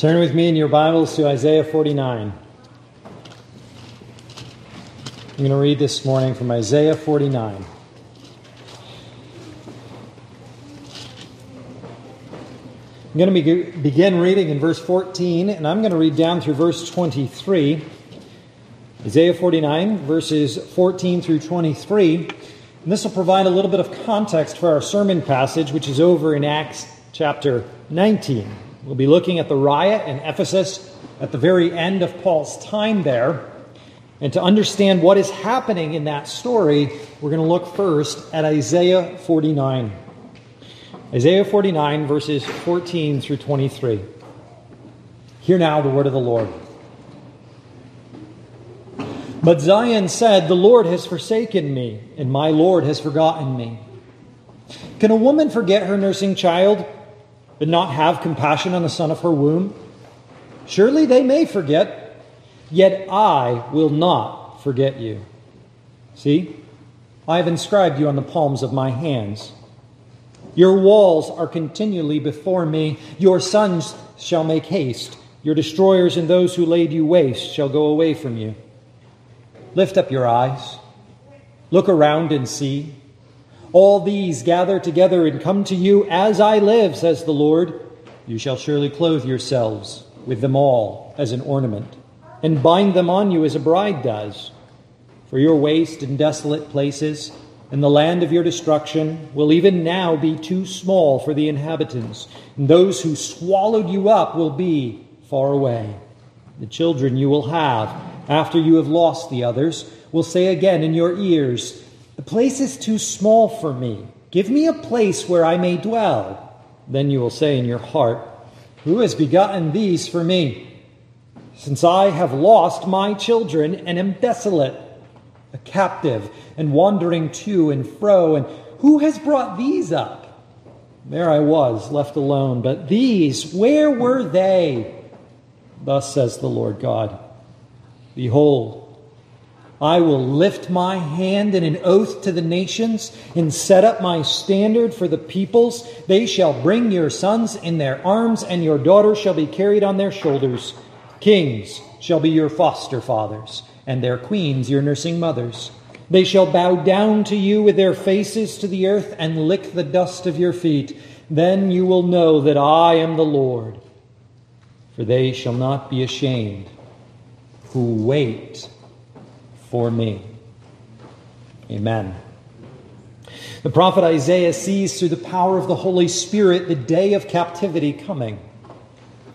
Turn with me in your Bibles to Isaiah 49. I'm going to read this morning from Isaiah 49. I'm going to begin reading in verse 14, and I'm going to read down through verse 23. Isaiah 49, verses 14 through 23. And this will provide a little bit of context for our sermon passage, which is over in Acts chapter 19. We'll be looking at the riot in Ephesus at the very end of Paul's time there. And to understand what is happening in that story, we're going to look first at Isaiah 49. Isaiah 49, verses 14 through 23. Hear now the word of the Lord. But Zion said, "The Lord has forsaken me, and my Lord has forgotten me." Can a woman forget her nursing child, but not have compassion on the son of her womb? Surely they may forget, yet I will not forget you. See, I have inscribed you on the palms of my hands. Your walls are continually before me. Your sons shall make haste. Your destroyers and those who laid you waste shall go away from you. Lift up your eyes. Look around and see. All these gather together and come to you. As I live, says the Lord, you shall surely clothe yourselves with them all as an ornament, and bind them on you as a bride does. For your waste and desolate places and the land of your destruction will even now be too small for the inhabitants, and those who swallowed you up will be far away. The children you will have, after you have lost the others, will say again in your ears, "The place is too small for me. Give me a place where I may dwell." Then you will say in your heart, "Who has begotten these for me? Since I have lost my children and am desolate, a captive, and wandering to and fro, and who has brought these up? There I was, left alone, but these, where were they?" Thus says the Lord God, "Behold, I will lift my hand in an oath to the nations and set up my standard for the peoples. They shall bring your sons in their arms, and your daughters shall be carried on their shoulders. Kings shall be your foster fathers, and their queens your nursing mothers. They shall bow down to you with their faces to the earth and lick the dust of your feet. Then you will know that I am the Lord. For they shall not be ashamed who wait for me." Amen. The prophet Isaiah sees through the power of the Holy Spirit the day of captivity coming,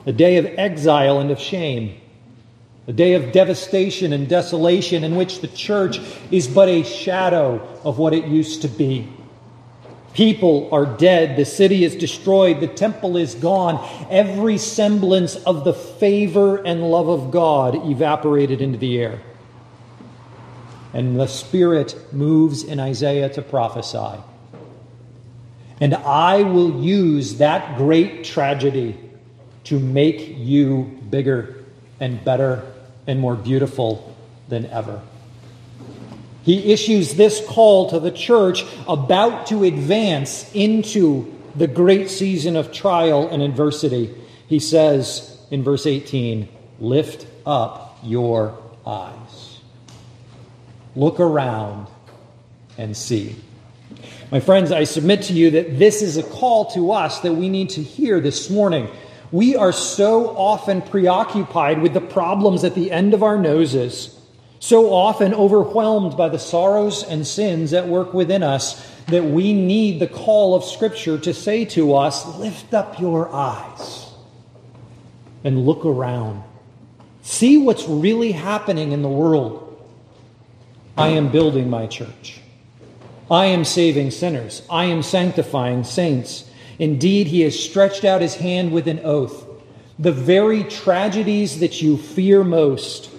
the day of exile and of shame, the day of devastation and desolation in which the church is but a shadow of what it used to be. People are dead, the city is destroyed, the temple is gone, every semblance of the favor and love of God evaporated into the air. And the Spirit moves in Isaiah to prophesy. "And I will use that great tragedy to make you bigger and better and more beautiful than ever." He issues this call to the church about to advance into the great season of trial and adversity. He says in verse 18, "Lift up your eyes. Look around and see." My friends, I submit to you that this is a call to us that we need to hear this morning. We are so often preoccupied with the problems at the end of our noses, so often overwhelmed by the sorrows and sins at work within us, that we need the call of Scripture to say to us, "Lift up your eyes and look around. See what's really happening in the world. I am building my church. I am saving sinners. I am sanctifying saints. Indeed, he has stretched out his hand with an oath. The very tragedies that you fear most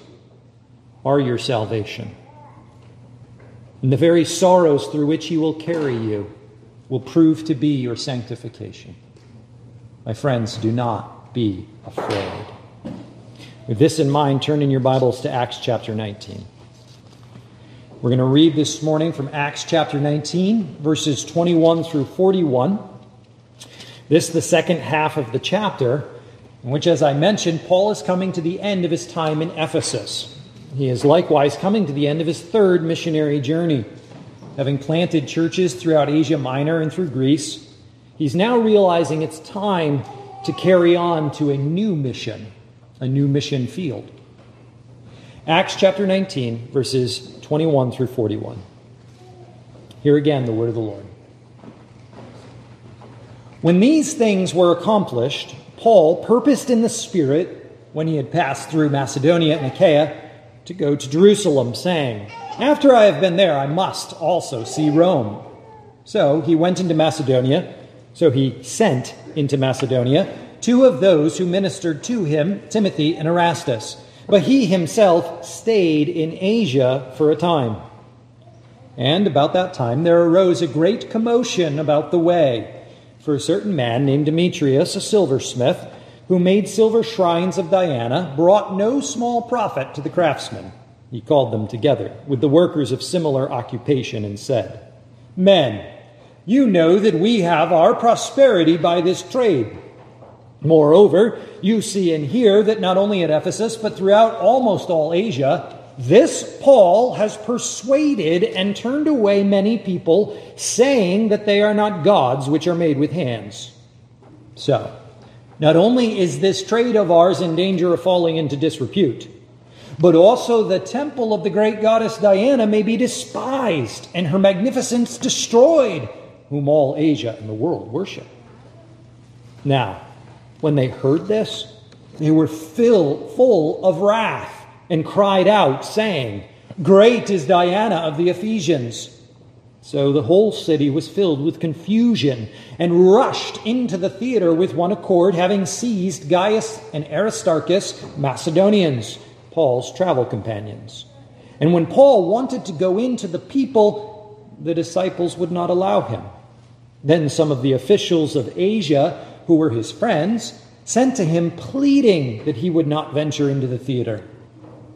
are your salvation. And the very sorrows through which he will carry you will prove to be your sanctification. My friends, do not be afraid." With this in mind, turn in your Bibles to Acts chapter 19. We're going to read this morning from Acts chapter 19, verses 21 through 41. This is the second half of the chapter. in which, as I mentioned, Paul is coming to the end of his time in Ephesus. He is likewise coming to the end of his third missionary journey. Having planted churches throughout Asia Minor and through Greece, he's now realizing it's time to carry on to a new mission field. Acts chapter 19, verses 21 through 41. Hear again the word of the Lord. When these things were accomplished, Paul purposed in the Spirit, when he had passed through Macedonia and Achaia, to go to Jerusalem, saying, "After I have been there, I must also see Rome." So he sent into Macedonia two of those who ministered to him, Timothy and Erastus. But he himself stayed in Asia for a time. And about that time there arose a great commotion about the way. For a certain man named Demetrius, a silversmith, who made silver shrines of Diana, brought no small profit to the craftsmen. He called them together with the workers of similar occupation and said, "Men, you know that we have our prosperity by this trade. Moreover, you see and hear that not only at Ephesus, but throughout almost all Asia, this Paul has persuaded and turned away many people, saying that they are not gods which are made with hands." So, not only is this trade of ours in danger of falling into disrepute, but also the temple of the great goddess Diana may be despised and her magnificence destroyed, whom all Asia and the world worship. Now, when they heard this, they were full of wrath and cried out, saying, "Great is Diana of the Ephesians." So the whole city was filled with confusion and rushed into the theater with one accord, having seized Gaius and Aristarchus, Macedonians, Paul's travel companions. And when Paul wanted to go into the people, the disciples would not allow him. Then some of the officials of Asia, who were his friends, sent to him pleading that he would not venture into the theater.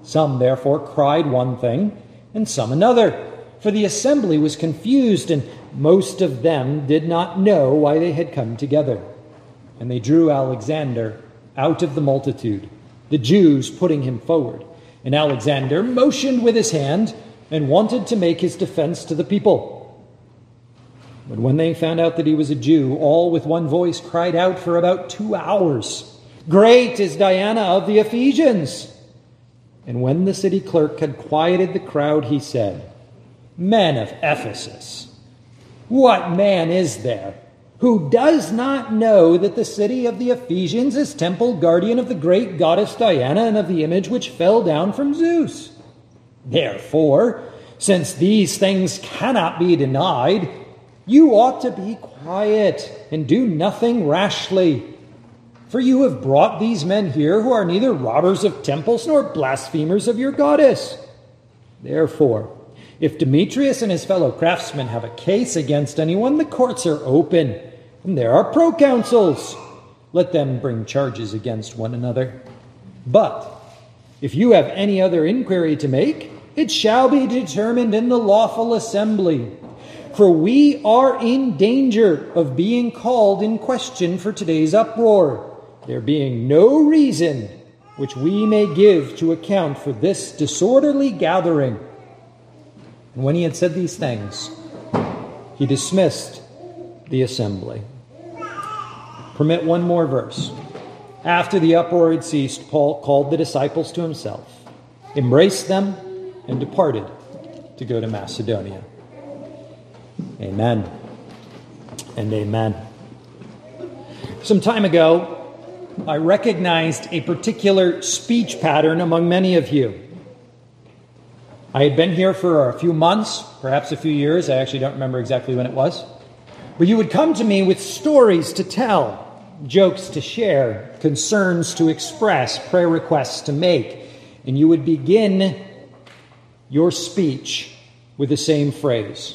Some therefore cried one thing and some another, for the assembly was confused, and most of them did not know why they had come together. And they drew Alexander out of the multitude, the Jews putting him forward. And Alexander motioned with his hand and wanted to make his defense to the people. But when they found out that he was a Jew, all with one voice cried out for about 2 hours, "Great is Diana of the Ephesians!" And when the city clerk had quieted the crowd, he said, "Men of Ephesus, what man is there who does not know that the city of the Ephesians is temple guardian of the great goddess Diana and of the image which fell down from Zeus? Therefore, since these things cannot be denied, you ought to be quiet and do nothing rashly. For you have brought these men here who are neither robbers of temples nor blasphemers of your goddess. Therefore, if Demetrius and his fellow craftsmen have a case against anyone, the courts are open, and there are proconsuls. Let them bring charges against one another. But if you have any other inquiry to make, it shall be determined in the lawful assembly. For we are in danger of being called in question for today's uproar, there being no reason which we may give to account for this disorderly gathering." And when he had said these things, he dismissed the assembly. Permit one more verse. After the uproar had ceased, Paul called the disciples to himself, embraced them, and departed to go to Macedonia. Amen and amen. Some time ago, I recognized a particular speech pattern among many of you. I had been here for a few months, perhaps a few years. I actually don't remember exactly when it was. But you would come to me with stories to tell, jokes to share, concerns to express, prayer requests to make, and you would begin your speech with the same phrase: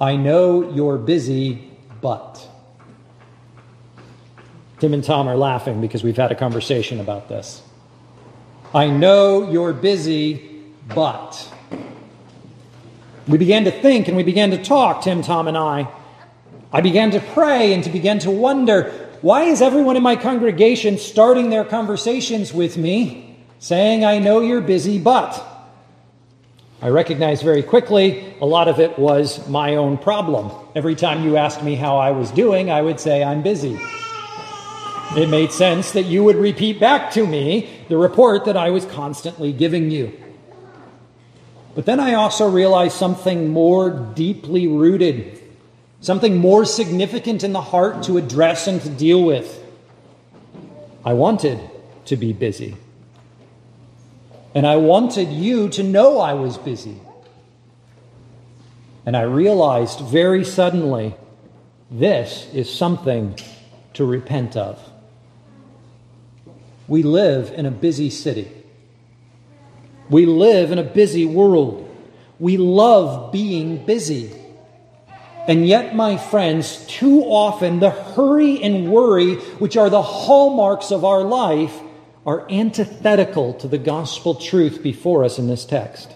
"I know you're busy, but..." Tim and Tom are laughing because we've had a conversation about this. "I know you're busy, but..." We began to think and we began to talk, Tim, Tom, and I. I began to pray and to begin to wonder, Why is everyone in my congregation starting their conversations with me, saying, I know you're busy, but... I recognized very quickly a lot of it was my own problem. Every time you asked me how I was doing, I would say, I'm busy. It made sense that you would repeat back to me the report that I was constantly giving you. But then I also realized something more deeply rooted, something more significant in the heart to address and to deal with. I wanted to be busy. And I wanted you to know I was busy. And I realized very suddenly, this is something to repent of. We live in a busy city. We live in a busy world. We love being busy. And yet, my friends, too often the hurry and worry, which are the hallmarks of our life, are antithetical to the gospel truth before us in this text,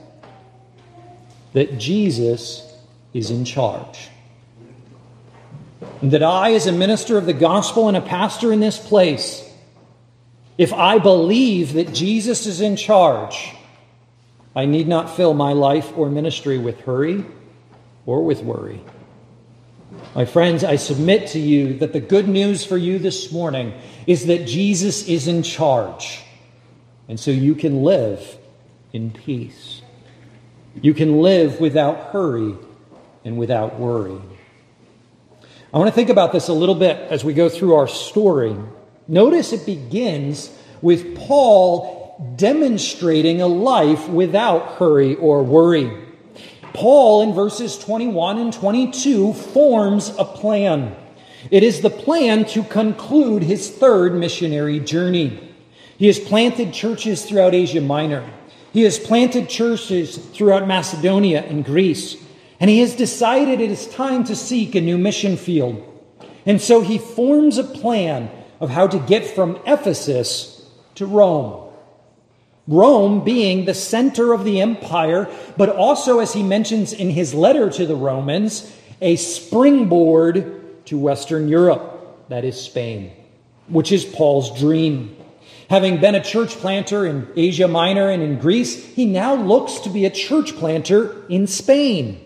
that Jesus is in charge. And that I, as a minister of the gospel and a pastor in this place, if I believe that Jesus is in charge, I need not fill my life or ministry with hurry or with worry. My friends, I submit to you that the good news for you this morning is that Jesus is in charge. And so you can live in peace. You can live without hurry and without worry. I want to think about this a little bit as we go through our story. Notice it begins with Paul demonstrating a life without hurry or worry. Paul, in verses 21 and 22, forms a plan. It is the plan to conclude his third missionary journey. He has planted churches throughout Asia Minor. He has planted churches throughout Macedonia and Greece. And he has decided it is time to seek a new mission field. And so he forms a plan of how to get from Ephesus to Rome. Rome being the center of the empire, but also, as he mentions in his letter to the Romans, a springboard to Western Europe, that is Spain, which is Paul's dream. Having been a church planter in Asia Minor and in Greece, he now looks to be a church planter in Spain.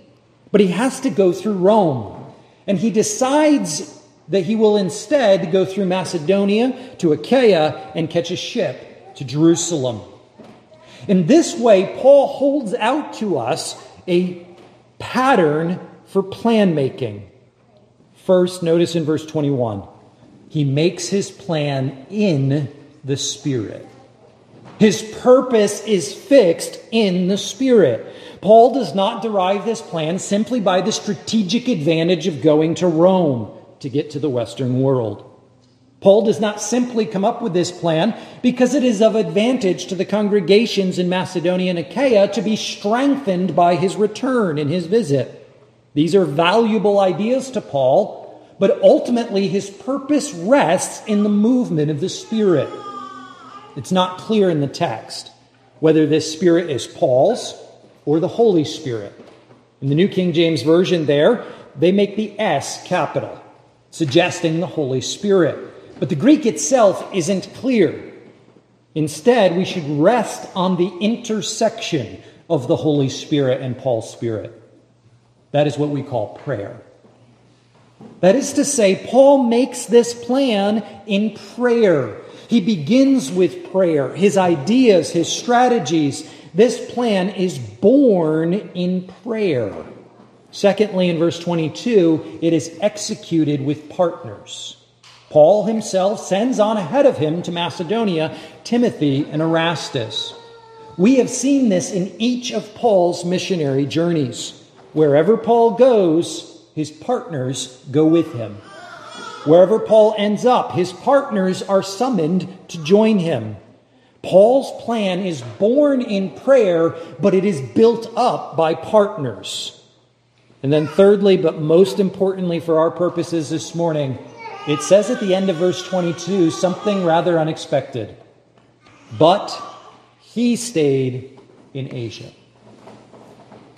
But he has to go through Rome, and he decides that he will instead go through Macedonia to Achaia and catch a ship to Jerusalem. In this way, Paul holds out to us a pattern for plan making. First, notice in verse 21, he makes his plan in the Spirit. His purpose is fixed in the Spirit. Paul does not derive this plan simply by the strategic advantage of going to Rome to get to the Western world. Paul does not simply come up with this plan because it is of advantage to the congregations in Macedonia and Achaia to be strengthened by his return and his visit. These are valuable ideas to Paul, but ultimately his purpose rests in the movement of the Spirit. It's not clear in the text whether this Spirit is Paul's or the Holy Spirit. In the New King James Version there, they make the S capital, suggesting the Holy Spirit. But the Greek itself isn't clear. Instead, we should rest on the intersection of the Holy Spirit and Paul's Spirit. That is what we call prayer. That is to say, Paul makes this plan in prayer. He begins with prayer, his ideas, his strategies. This plan is born in prayer. Secondly, in verse 22, it is executed with partners. Paul himself sends on ahead of him to Macedonia Timothy and Erastus. We have seen this in each of Paul's missionary journeys. Wherever Paul goes, his partners go with him. Wherever Paul ends up, his partners are summoned to join him. Paul's plan is born in prayer, but it is built up by partners. And then thirdly, but most importantly for our purposes this morning, it says at the end of verse 22 something rather unexpected. But he stayed in Asia.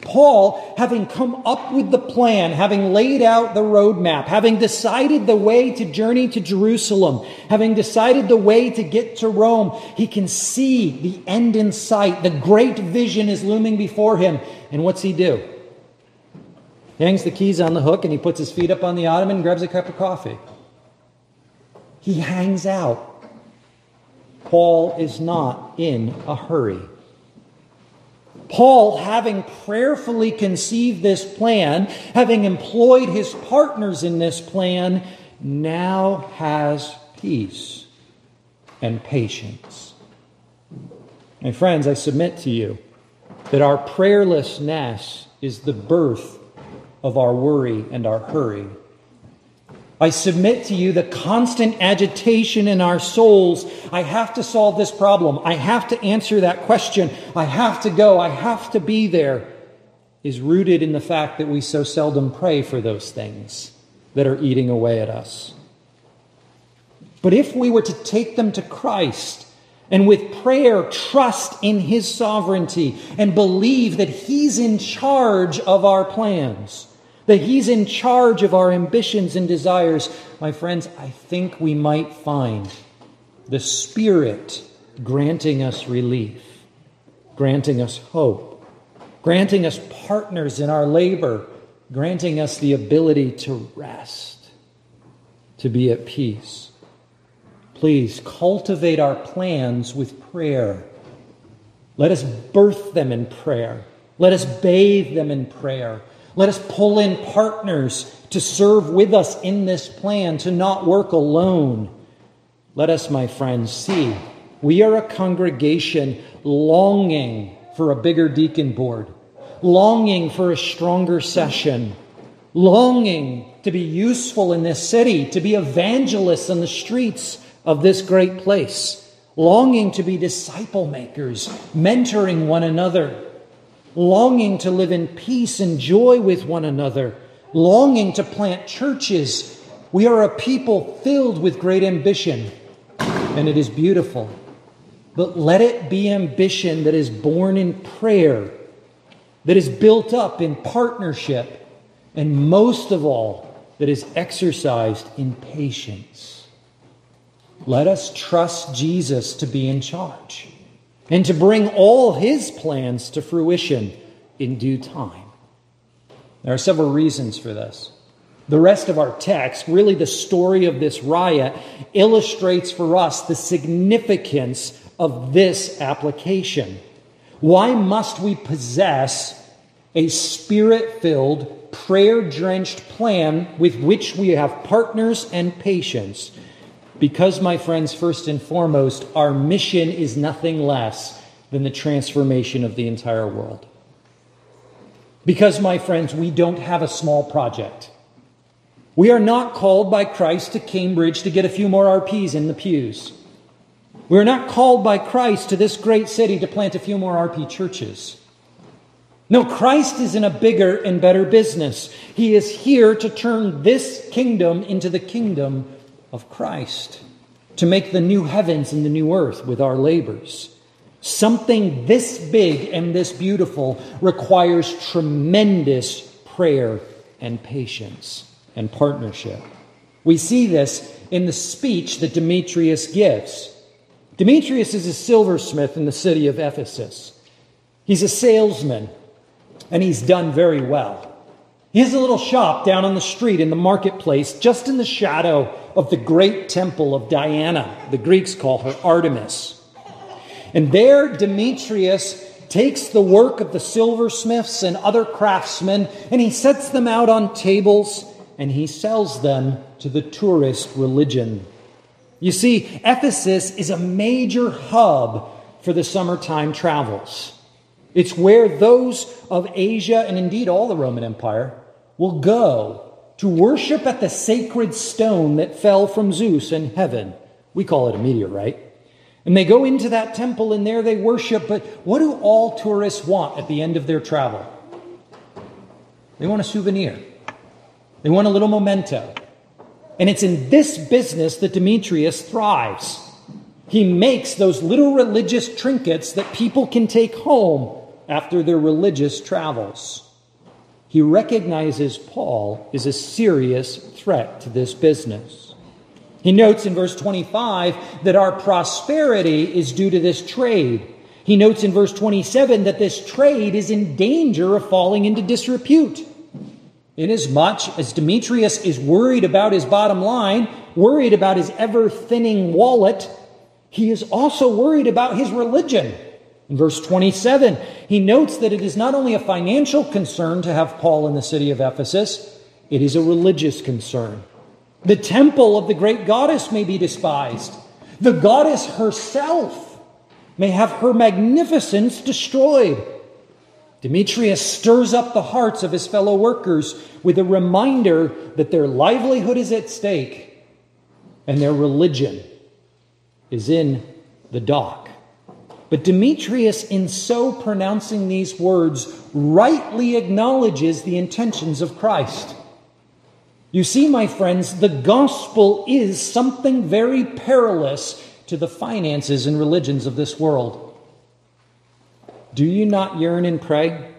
Paul, having come up with the plan, having laid out the roadmap, having decided the way to journey to Jerusalem, having decided the way to get to Rome, he can see the end in sight. The great vision is looming before him. And what's he do? He hangs the keys on the hook and he puts his feet up on the ottoman and grabs a cup of coffee. He hangs out. Paul is not in a hurry. Paul, having prayerfully conceived this plan, having employed his partners in this plan, now has peace and patience. My friends, I submit to you that our prayerlessness is the birth of our worry and our hurry. I submit to you the constant agitation in our souls. I have to solve this problem. I have to answer that question. I have to go. I have to be there, is rooted in the fact that we so seldom pray for those things that are eating away at us. But if we were to take them to Christ and with prayer trust in His sovereignty and believe that He's in charge of our plans, that He's in charge of our ambitions and desires, my friends, I think we might find the Spirit granting us relief, granting us hope, granting us partners in our labor, granting us the ability to rest, to be at peace. Please cultivate our plans with prayer. Let us birth them in prayer. Let us bathe them in prayer. Let us pull in partners to serve with us in this plan, to not work alone. Let us, my friends, see we are a congregation longing for a bigger deacon board, longing for a stronger session, longing to be useful in this city, to be evangelists on the streets of this great place, longing to be disciple makers, mentoring one another, longing to live in peace and joy with one another, longing to plant churches. We are a people filled with great ambition, and it is beautiful. But let it be ambition that is born in prayer, that is built up in partnership, and most of all, that is exercised in patience. Let us trust Jesus to be in charge and to bring all His plans to fruition in due time. There are several reasons for this. The rest of our text, really the story of this riot, illustrates for us the significance of this application. Why must we possess a Spirit-filled, prayer-drenched plan with which we have partners and patience? Because, my friends, first and foremost, our mission is nothing less than the transformation of the entire world. Because, my friends, we don't have a small project. We are not called by Christ to Cambridge to get a few more RPs in the pews. We are not called by Christ to this great city to plant a few more RP churches. No, Christ is in a bigger and better business. He is here to turn this kingdom into the kingdom of Christ, to make the new heavens and the new earth with our labors. Something this big and this beautiful requires tremendous prayer and patience and partnership. We see this in the speech that Demetrius gives. Demetrius is a silversmith in the city of Ephesus. He's a salesman, and he's done very well. He has a little shop down on the street in the marketplace, just in the shadow of the great temple of Diana. The Greeks call her Artemis. And there Demetrius takes the work of the silversmiths and other craftsmen, and he sets them out on tables, and he sells them to the tourist religion. You see, Ephesus is a major hub for the summertime travels. It's where those of Asia, and indeed all the Roman Empire, will go to worship at the sacred stone that fell from Zeus in heaven. We call it a meteorite. And they go into that temple, and there they worship. But what do all tourists want at the end of their travel? They want a souvenir. They want a little memento. And it's in this business that Demetrius thrives. He makes those little religious trinkets that people can take home after their religious travels. He recognizes Paul is a serious threat to this business. He notes in verse 25 that our prosperity is due to this trade. He notes in verse 27 that this trade is in danger of falling into disrepute. Inasmuch as Demetrius is worried about his bottom line, worried about his ever-thinning wallet, he is also worried about his religion. In verse 27, he notes that it is not only a financial concern to have Paul in the city of Ephesus, it is a religious concern. The temple of the great goddess may be despised. The goddess herself may have her magnificence destroyed. Demetrius stirs up the hearts of his fellow workers with a reminder that their livelihood is at stake and their religion is in the dock. But Demetrius, in so pronouncing these words, rightly acknowledges the intentions of Christ. You see, my friends, the gospel is something very perilous to the finances and religions of this world. Do you not yearn and pray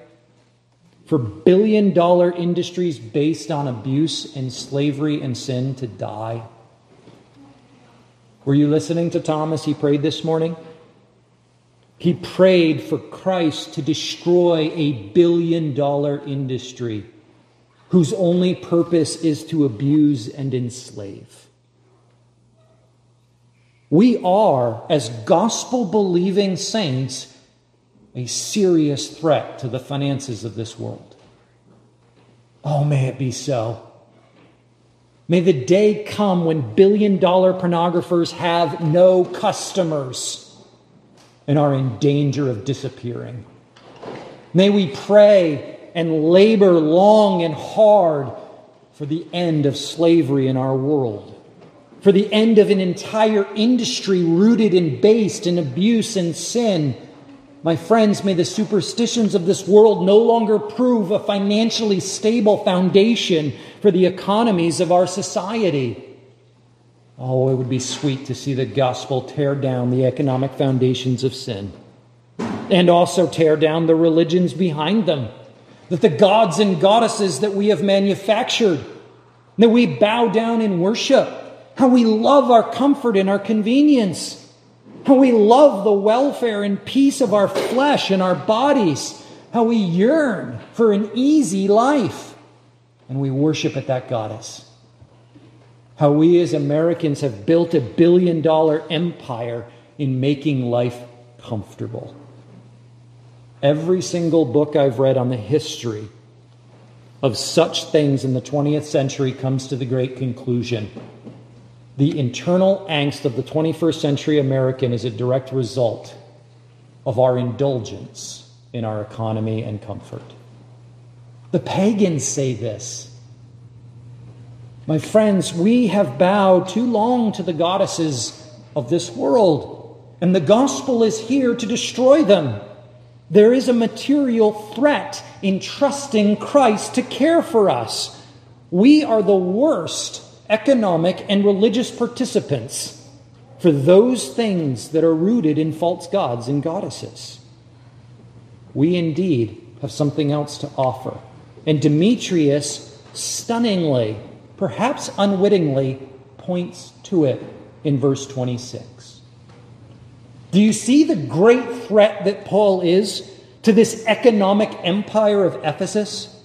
for billion-dollar industries based on abuse and slavery and sin to die? Were you listening to Thomas? He prayed this morning. He prayed for Christ to destroy a billion-dollar industry whose only purpose is to abuse and enslave. We are, as gospel-believing saints, a serious threat to the finances of this world. Oh, may it be so. May the day come when billion-dollar pornographers have no customers and are in danger of disappearing. May we pray and labor long and hard for the end of slavery in our world, for the end of an entire industry rooted and based in abuse and sin. My friends, may the superstitions of this world no longer prove a financially stable foundation for the economies of our society. Oh, it would be sweet to see the gospel tear down the economic foundations of sin and also tear down the religions behind them, that the gods and goddesses that we have manufactured, that we bow down and worship, how we love our comfort and our convenience, how we love the welfare and peace of our flesh and our bodies, how we yearn for an easy life, and we worship at that goddess. How we as Americans have built a billion-dollar empire in making life comfortable. Every single book I've read on the history of such things in the 20th century comes to the great conclusion. The internal angst of the 21st century American is a direct result of our indulgence in our economy and comfort. The pagans say this. My friends, we have bowed too long to the goddesses of this world, and the gospel is here to destroy them. There is a material threat in trusting Christ to care for us. We are the worst economic and religious participants for those things that are rooted in false gods and goddesses. We indeed have something else to offer. And Demetrius, stunningly, perhaps unwittingly, points to it in verse 26. Do you see the great threat that Paul is to this economic empire of Ephesus?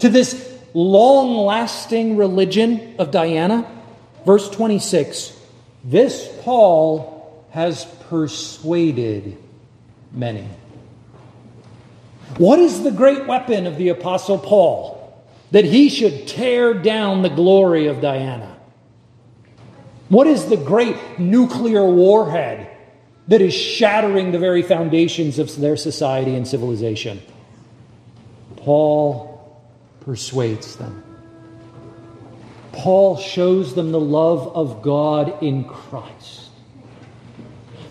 To this long-lasting religion of Diana. Verse 26, this Paul has persuaded many. What is the great weapon of the Apostle Paul? That he should tear down the glory of Diana. What is the great nuclear warhead that is shattering the very foundations of their society and civilization? Paul persuades them. Paul shows them the love of God in Christ.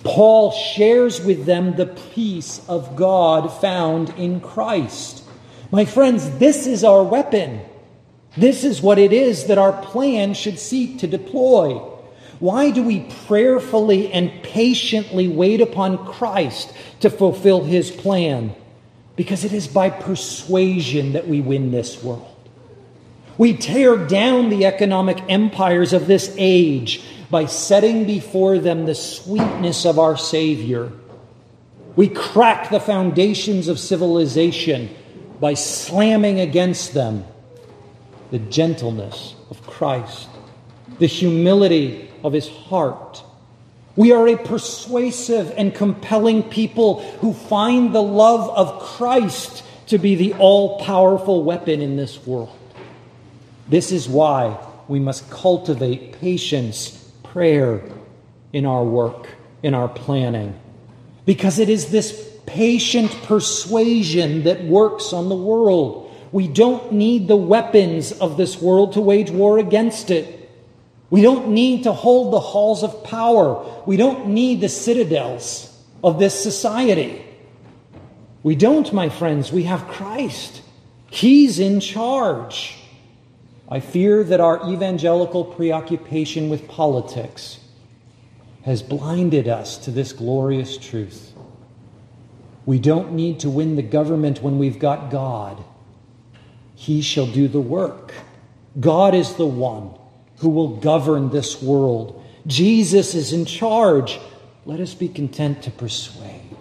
Paul shares with them the peace of God found in Christ. My friends, this is our weapon. This is what it is that our plan should seek to deploy. Why do we prayerfully and patiently wait upon Christ to fulfill His plan? because it is by persuasion that we win this world. We tear down the economic empires of this age by setting before them the sweetness of our Savior. We crack the foundations of civilization by slamming against them the gentleness of Christ, the humility of his heart. We are a persuasive and compelling people who find the love of Christ to be the all-powerful weapon in this world. This is why we must cultivate patience, prayer in our work, in our planning, because it is this patient persuasion that works on the world. We don't need the weapons of this world to wage war against it. We don't need to hold the halls of power. We don't need the citadels of this society. We don't, my friends. We have Christ. He's in charge. I fear that our evangelical preoccupation with politics has blinded us to this glorious truth. We don't need to win the government when we've got God. He shall do the work. God is the one who will govern this world. Jesus is in charge. Let us be content to persuade.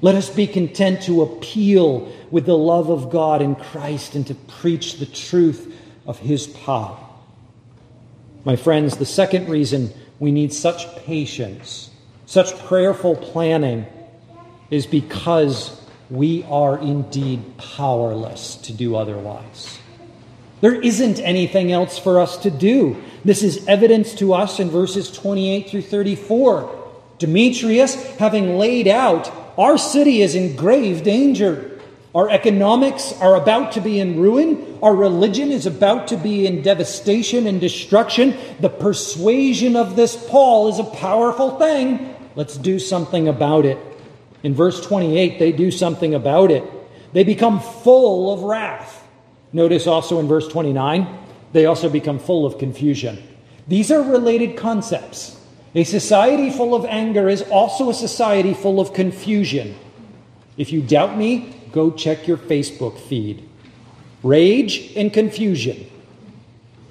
Let us be content to appeal with the love of God in Christ and to preach the truth of his power. My friends, the second reason we need such patience, such prayerful planning, is because we are indeed powerless to do otherwise. There isn't anything else for us to do. This is evidence to us in verses 28 through 34. Demetrius, having laid out, our city is in grave danger. Our economics are about to be in ruin. Our religion is about to be in devastation and destruction. The persuasion of this Paul is a powerful thing. Let's do something about it. In verse 28, they do something about it. They become full of wrath. Notice also in verse 29, they also become full of confusion. These are related concepts. A society full of anger is also a society full of confusion. If you doubt me, go check your Facebook feed. Rage and confusion.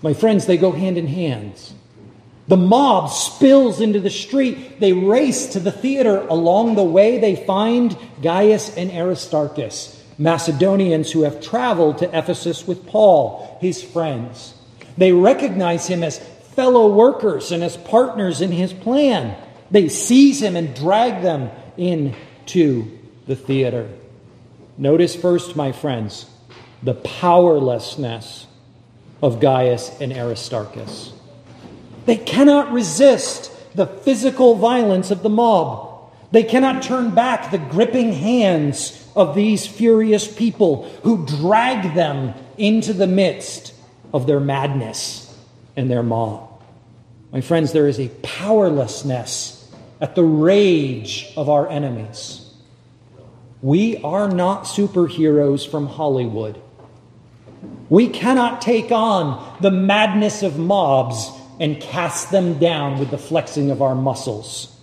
My friends, they go hand in hand. The mob spills into the street. They race to the theater. Along the way, they find Gaius and Aristarchus, Macedonians who have traveled to Ephesus with Paul, his friends. They recognize him as fellow workers and as partners in his plan. They seize him and drag them into the theater. Notice first, my friends, the powerlessness of Gaius and Aristarchus. They cannot resist the physical violence of the mob. They cannot turn back the gripping hands of these furious people who drag them into the midst of their madness and their mob. My friends, there is a powerlessness at the rage of our enemies. We are not superheroes from Hollywood. We cannot take on the madness of mobs and cast them down with the flexing of our muscles.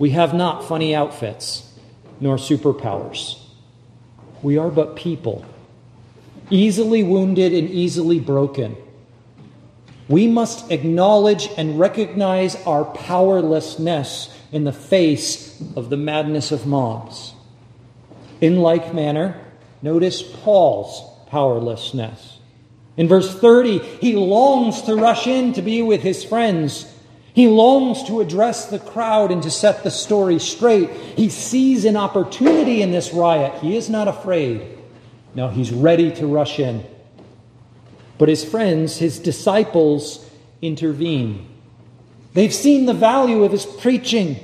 We have not funny outfits nor superpowers. We are but people, easily wounded and easily broken. We must acknowledge and recognize our powerlessness in the face of the madness of mobs. In like manner, notice Paul's powerlessness. In verse 30, he longs to rush in to be with his friends. He longs to address the crowd and to set the story straight. He sees an opportunity in this riot. He is not afraid. No, he's ready to rush in. But his friends, his disciples, intervene. They've seen the value of his preaching.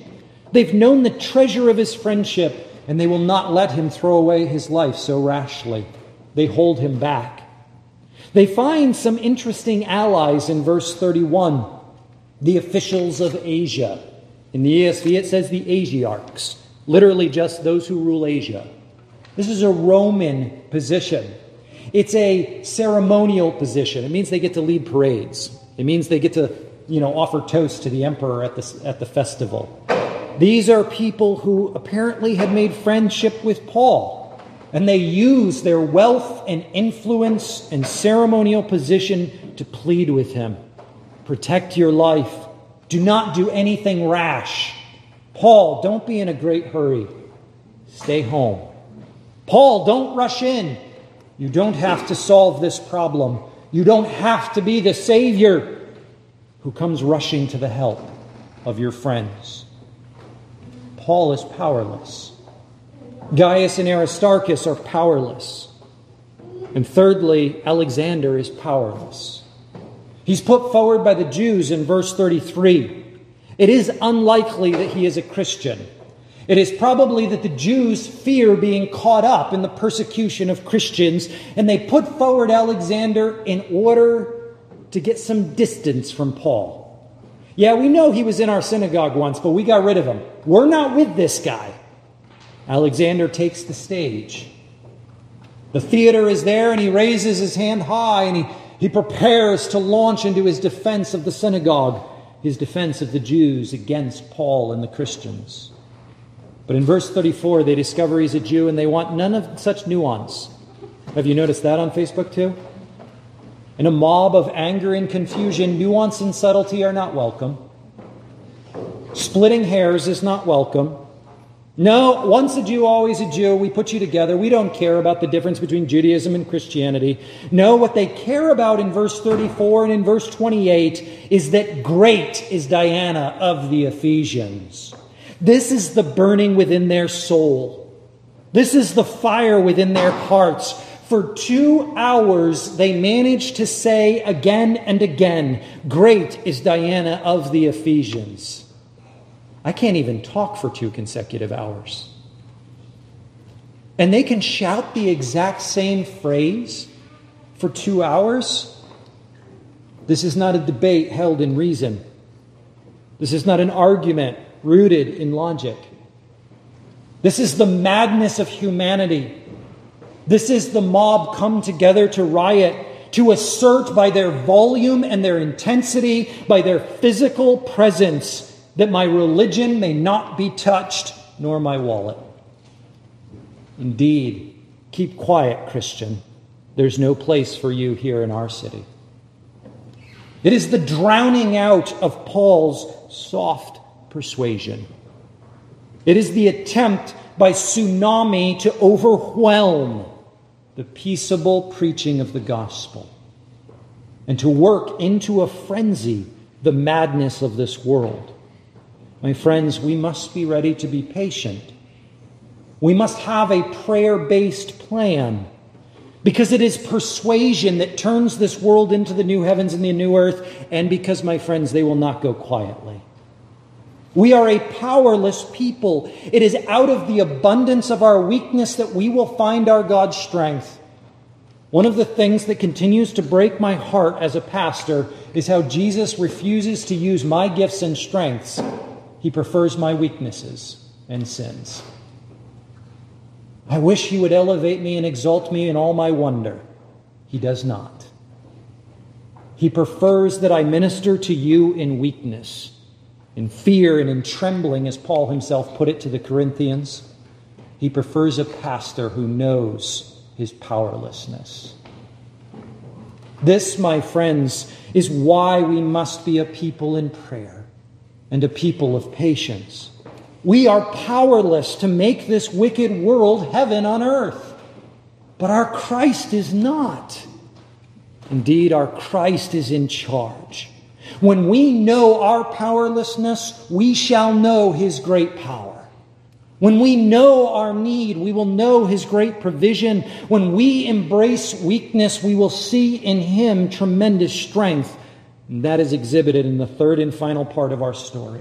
They've known the treasure of his friendship. And they will not let him throw away his life so rashly. They hold him back. They find some interesting allies in verse 31. The officials of Asia. In the ESV it says the Asiarchs. Literally just those who rule Asia. This is a Roman position. It's a ceremonial position. It means they get to lead parades. It means they get to, offer toast to the emperor at the festival. These are people who apparently had made friendship with Paul. and they use their wealth and influence and ceremonial position to plead with him. Protect your life. Do not do anything rash. Paul, don't be in a great hurry. Stay home. Paul, don't rush in. You don't have to solve this problem. You don't have to be the Savior who comes rushing to the help of your friends. Paul is powerless. Gaius and Aristarchus are powerless. And thirdly, Alexander is powerless. He's put forward by the Jews in verse 33. It is unlikely that he is a Christian. It is probably that the Jews fear being caught up in the persecution of Christians, and they put forward Alexander in order to get some distance from Paul. Yeah, we know he was in our synagogue once, but we got rid of him. We're not with this guy. Alexander takes the stage. The theater is there, and he raises his hand high, and he prepares to launch into his defense of the synagogue, his defense of the Jews against Paul and the Christians. But in verse 34, they discover he's a Jew, and they want none of such nuance. Have you noticed that on Facebook too? In a mob of anger and confusion, nuance and subtlety are not welcome. Splitting hairs is not welcome. No, once a Jew, always a Jew. We put you together. We don't care about the difference between Judaism and Christianity. No, what they care about in verse 34 and in verse 28 is that great is Diana of the Ephesians. This is the burning within their soul. This is the fire within their hearts. For 2 hours, they managed to say again and again, great is Diana of the Ephesians. I can't even talk for 2 consecutive hours. And they can shout the exact same phrase for 2 hours? This is not a debate held in reason. This is not an argument rooted in logic. This is the madness of humanity. This is the mob come together to riot, to assert by their volume and their intensity, by their physical presence, that my religion may not be touched, nor my wallet. Indeed, keep quiet, Christian. There's no place for you here in our city. It is the drowning out of Paul's soft persuasion. It is the attempt by tsunami to overwhelm the peaceable preaching of the gospel and to work into a frenzy the madness of this world. My friends, we must be ready to be patient. We must have a prayer-based plan, because it is persuasion that turns this world into the new heavens and the new earth, and because, my friends, they will not go quietly. We are a powerless people. It is out of the abundance of our weakness that we will find our God's strength. One of the things that continues to break my heart as a pastor is how Jesus refuses to use my gifts and strengths. He prefers my weaknesses and sins. I wish he would elevate me and exalt me in all my wonder. He does not. He prefers that I minister to you in weakness, in fear and in trembling, as Paul himself put it to the Corinthians. He prefers a pastor who knows his powerlessness. This, my friends, is why we must be a people in prayer and a people of patience. We are powerless to make this wicked world heaven on earth, but our Christ is not. Indeed, our Christ is in charge. When we know our powerlessness, we shall know his great power. When we know our need, we will know his great provision. When we embrace weakness, we will see in him tremendous strength. And that is exhibited in the third and final part of our story.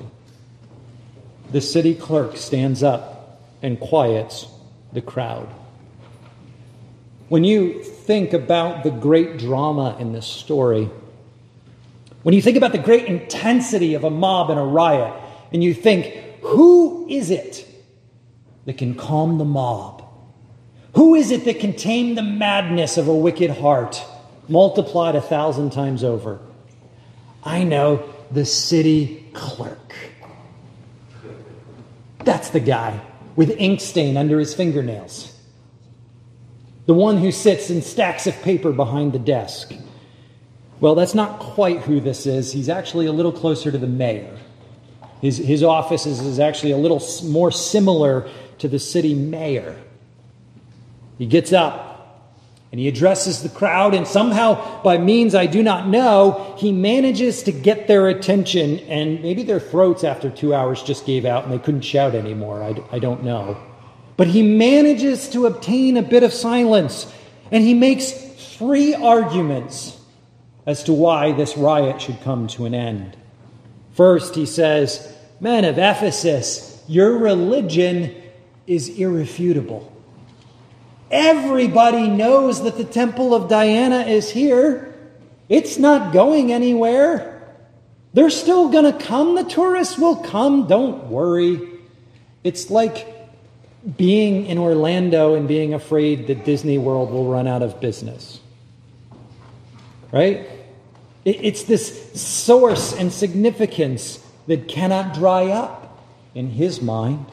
The city clerk stands up and quiets the crowd. When you think about the great drama in this story, when you think about the great intensity of a mob and a riot, and you think, who is it that can calm the mob? Who is it that can tame the madness of a wicked heart, multiplied 1,000 times over? I know, the city clerk. That's the guy with ink stain under his fingernails. the one who sits in stacks of paper behind the desk. Well, that's not quite who this is. He's actually a little closer to the mayor. His office is actually a little more similar to the city mayor. He gets up and he addresses the crowd, and somehow, by means I do not know, he manages to get their attention, and maybe their throats after 2 hours just gave out and they couldn't shout anymore. I don't know. But he manages to obtain a bit of silence, and he makes three arguments as to why this riot should come to an end. First, he says, "Men of Ephesus, your religion is irrefutable. Everybody knows that the temple of Diana is here. It's not going anywhere. They're still going to come. The tourists will come. Don't worry. It's like being in Orlando and being afraid that Disney World will run out of business." Right? It's this source and significance that cannot dry up in his mind.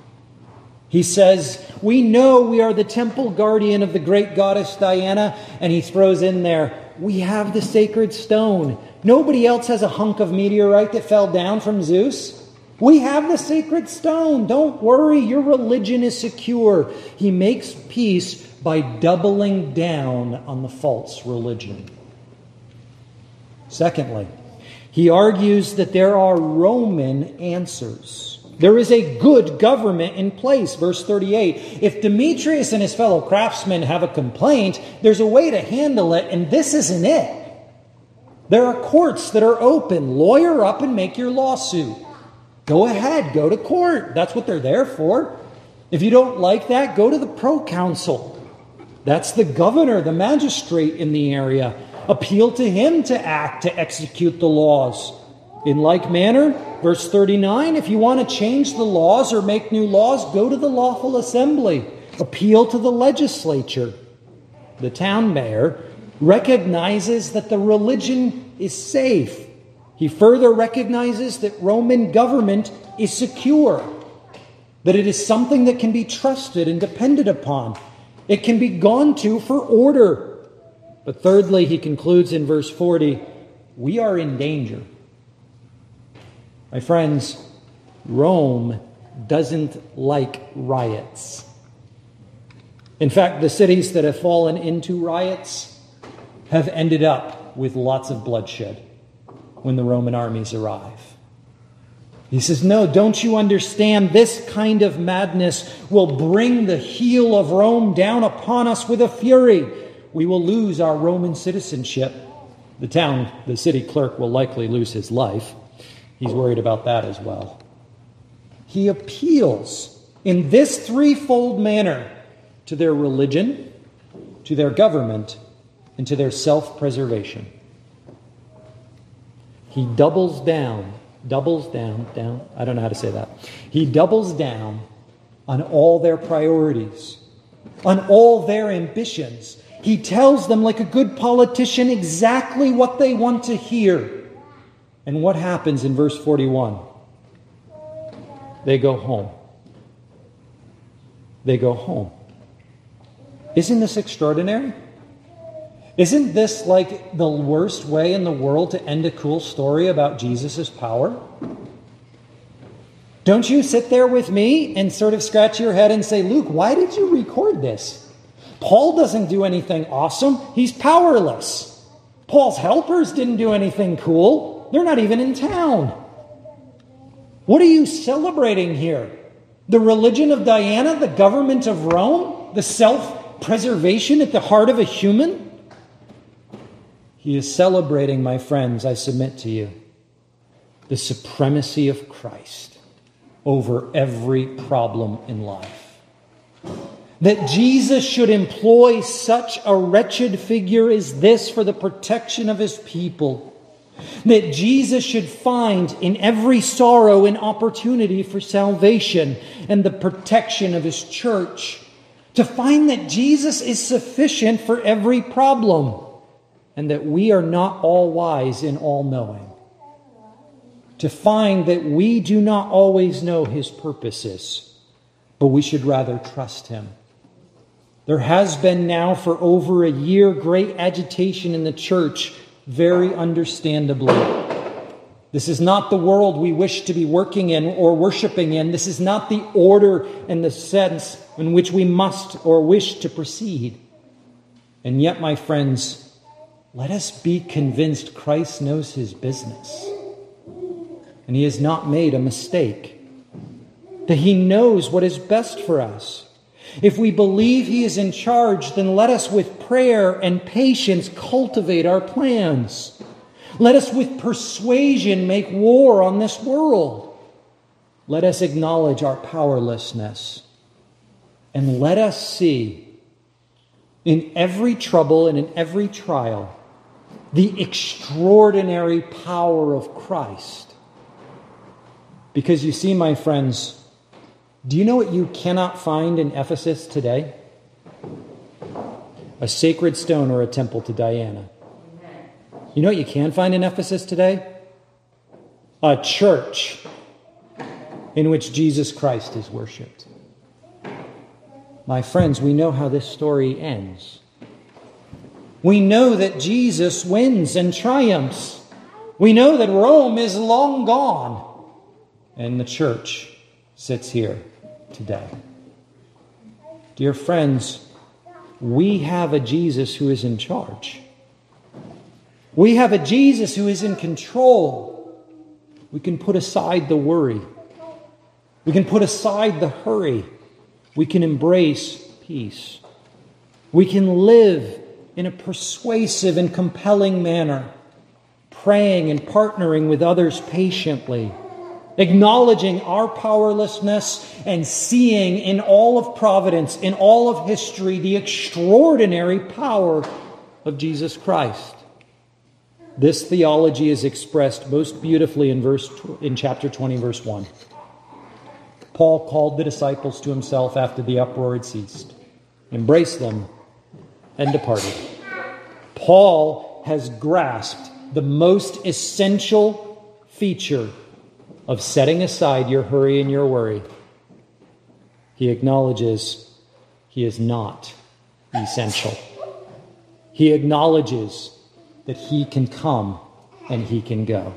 He says, we know we are the temple guardian of the great goddess Diana, and he throws in there, we have the sacred stone. Nobody else has a hunk of meteorite that fell down from Zeus. We have the sacred stone. Don't worry, your religion is secure. He makes peace by doubling down on the false religion. Secondly, he argues that there are Roman answers. There is a good government in place, verse 38. If Demetrius and his fellow craftsmen have a complaint, there's a way to handle it, and this isn't it. There are courts that are open. Lawyer up and make your lawsuit. Go ahead, go to court. That's what they're there for. If you don't like that, go to the proconsul. That's the governor, the magistrate in the area. Appeal to him to act, to execute the laws. In like manner, verse 39, if you want to change the laws or make new laws, go to the lawful assembly. Appeal to the legislature. The town mayor recognizes that the religion is safe. He further recognizes that Roman government is secure, that it is something that can be trusted and depended upon. It can be gone to for order. But thirdly, he concludes in verse 40, we are in danger. My friends, Rome doesn't like riots. In fact, the cities that have fallen into riots have ended up with lots of bloodshed when the Roman armies arrive. He says, no, don't you understand? This kind of madness will bring the heel of Rome down upon us with a fury. We will lose our Roman citizenship. The city clerk will likely lose his life. He's worried about that as well. He appeals in this threefold manner to their religion, to their government, and to their self-preservation. He He doubles down on all their priorities, on all their ambitions. He tells them, like a good politician, exactly what they want to hear. And what happens in verse 41? They go home. They go home. Isn't this extraordinary? Isn't this like the worst way in the world to end a cool story about Jesus' power? Don't you sit there with me and sort of scratch your head and say, Luke, why did you record this? Paul doesn't do anything awesome. He's powerless. Paul's helpers didn't do anything cool. They're not even in town. What are you celebrating here? The religion of Diana, the government of Rome, the self-preservation at the heart of a human? He is celebrating, my friends, I submit to you, the supremacy of Christ over every problem in life. That Jesus should employ such a wretched figure as this for the protection of his people. That Jesus should find in every sorrow an opportunity for salvation and the protection of his church. To find that Jesus is sufficient for every problem. And that we are not all wise and all knowing. To find that we do not always know his purposes. But we should rather trust him. There has been now for over a year great agitation in the church, very understandably. This is not the world we wish to be working in or worshiping in. This is not the order and the sense in which we must or wish to proceed. And yet, my friends, let us be convinced Christ knows his business. And he has not made a mistake. That he knows what is best for us. If we believe he is in charge, then let us with prayer and patience cultivate our plans. Let us with persuasion make war on this world. Let us acknowledge our powerlessness. And let us see in every trouble and in every trial the extraordinary power of Christ. Because you see, my friends, do you know what you cannot find in Ephesus today? A sacred stone or a temple to Diana. You know what you can find in Ephesus today? A church in which Jesus Christ is worshipped. My friends, we know how this story ends. We know that Jesus wins and triumphs. We know that Rome is long gone. And the church sits here today. Dear friends, we have a Jesus who is in charge. We have a Jesus who is in control. We can put aside the worry. We can put aside the hurry. We can embrace peace. We can live in a persuasive and compelling manner, praying and partnering with others patiently, acknowledging our powerlessness and seeing in all of providence, in all of history, the extraordinary power of Jesus Christ. This theology is expressed most beautifully in chapter 20, verse 1. Paul called the disciples to himself after the uproar had ceased, embraced them, and departed. Paul has grasped the most essential feature of setting aside your hurry and your worry. He acknowledges he is not essential. He acknowledges that he can come and he can go.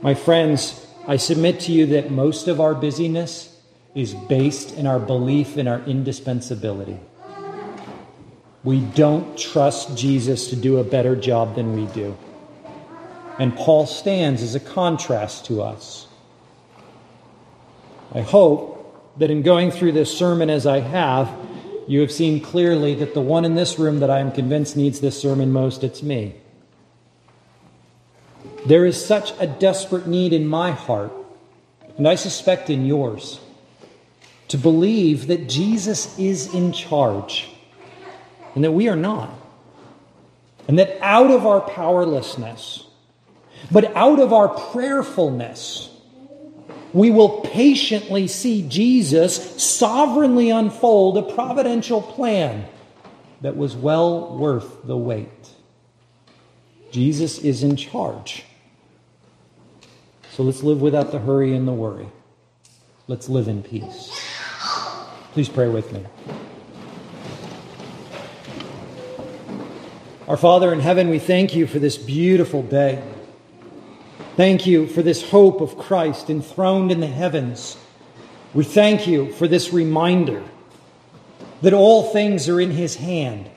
My friends, I submit to you that most of our busyness is based in our belief in our indispensability. We don't trust Jesus to do a better job than we do. And Paul stands as a contrast to us. I hope that in going through this sermon as I have, you have seen clearly that the one in this room that I am convinced needs this sermon most, it's me. There is such a desperate need in my heart, and I suspect in yours, to believe that Jesus is in charge and that we are not. And that out of our powerlessness, but out of our prayerfulness, we will patiently see Jesus sovereignly unfold a providential plan that was well worth the wait. Jesus is in charge. So let's live without the hurry and the worry. Let's live in peace. Please pray with me. Our Father in heaven, we thank you for this beautiful day. Thank you for this hope of Christ enthroned in the heavens. We thank you for this reminder that all things are in his hand,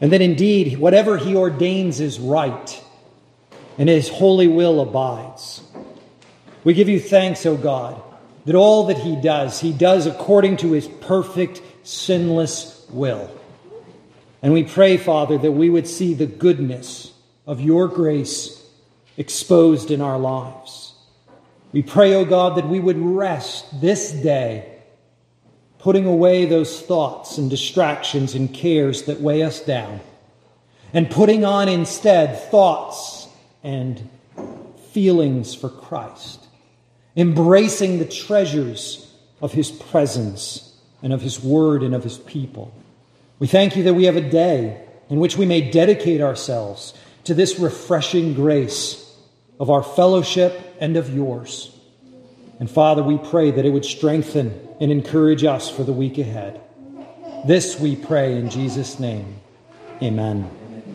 and that indeed whatever he ordains is right, and his holy will abides. We give you thanks, O God, that all that he does according to his perfect, sinless will. And we pray, Father, that we would see the goodness of your grace exposed in our lives. We pray, O God, that we would rest this day, putting away those thoughts and distractions and cares that weigh us down, and putting on instead thoughts and feelings for Christ, embracing the treasures of his presence and of his word and of his people. We thank you that we have a day in which we may dedicate ourselves to this refreshing grace of our fellowship and of yours. And Father, we pray that it would strengthen and encourage us for the week ahead. This we pray in Jesus' name. Amen.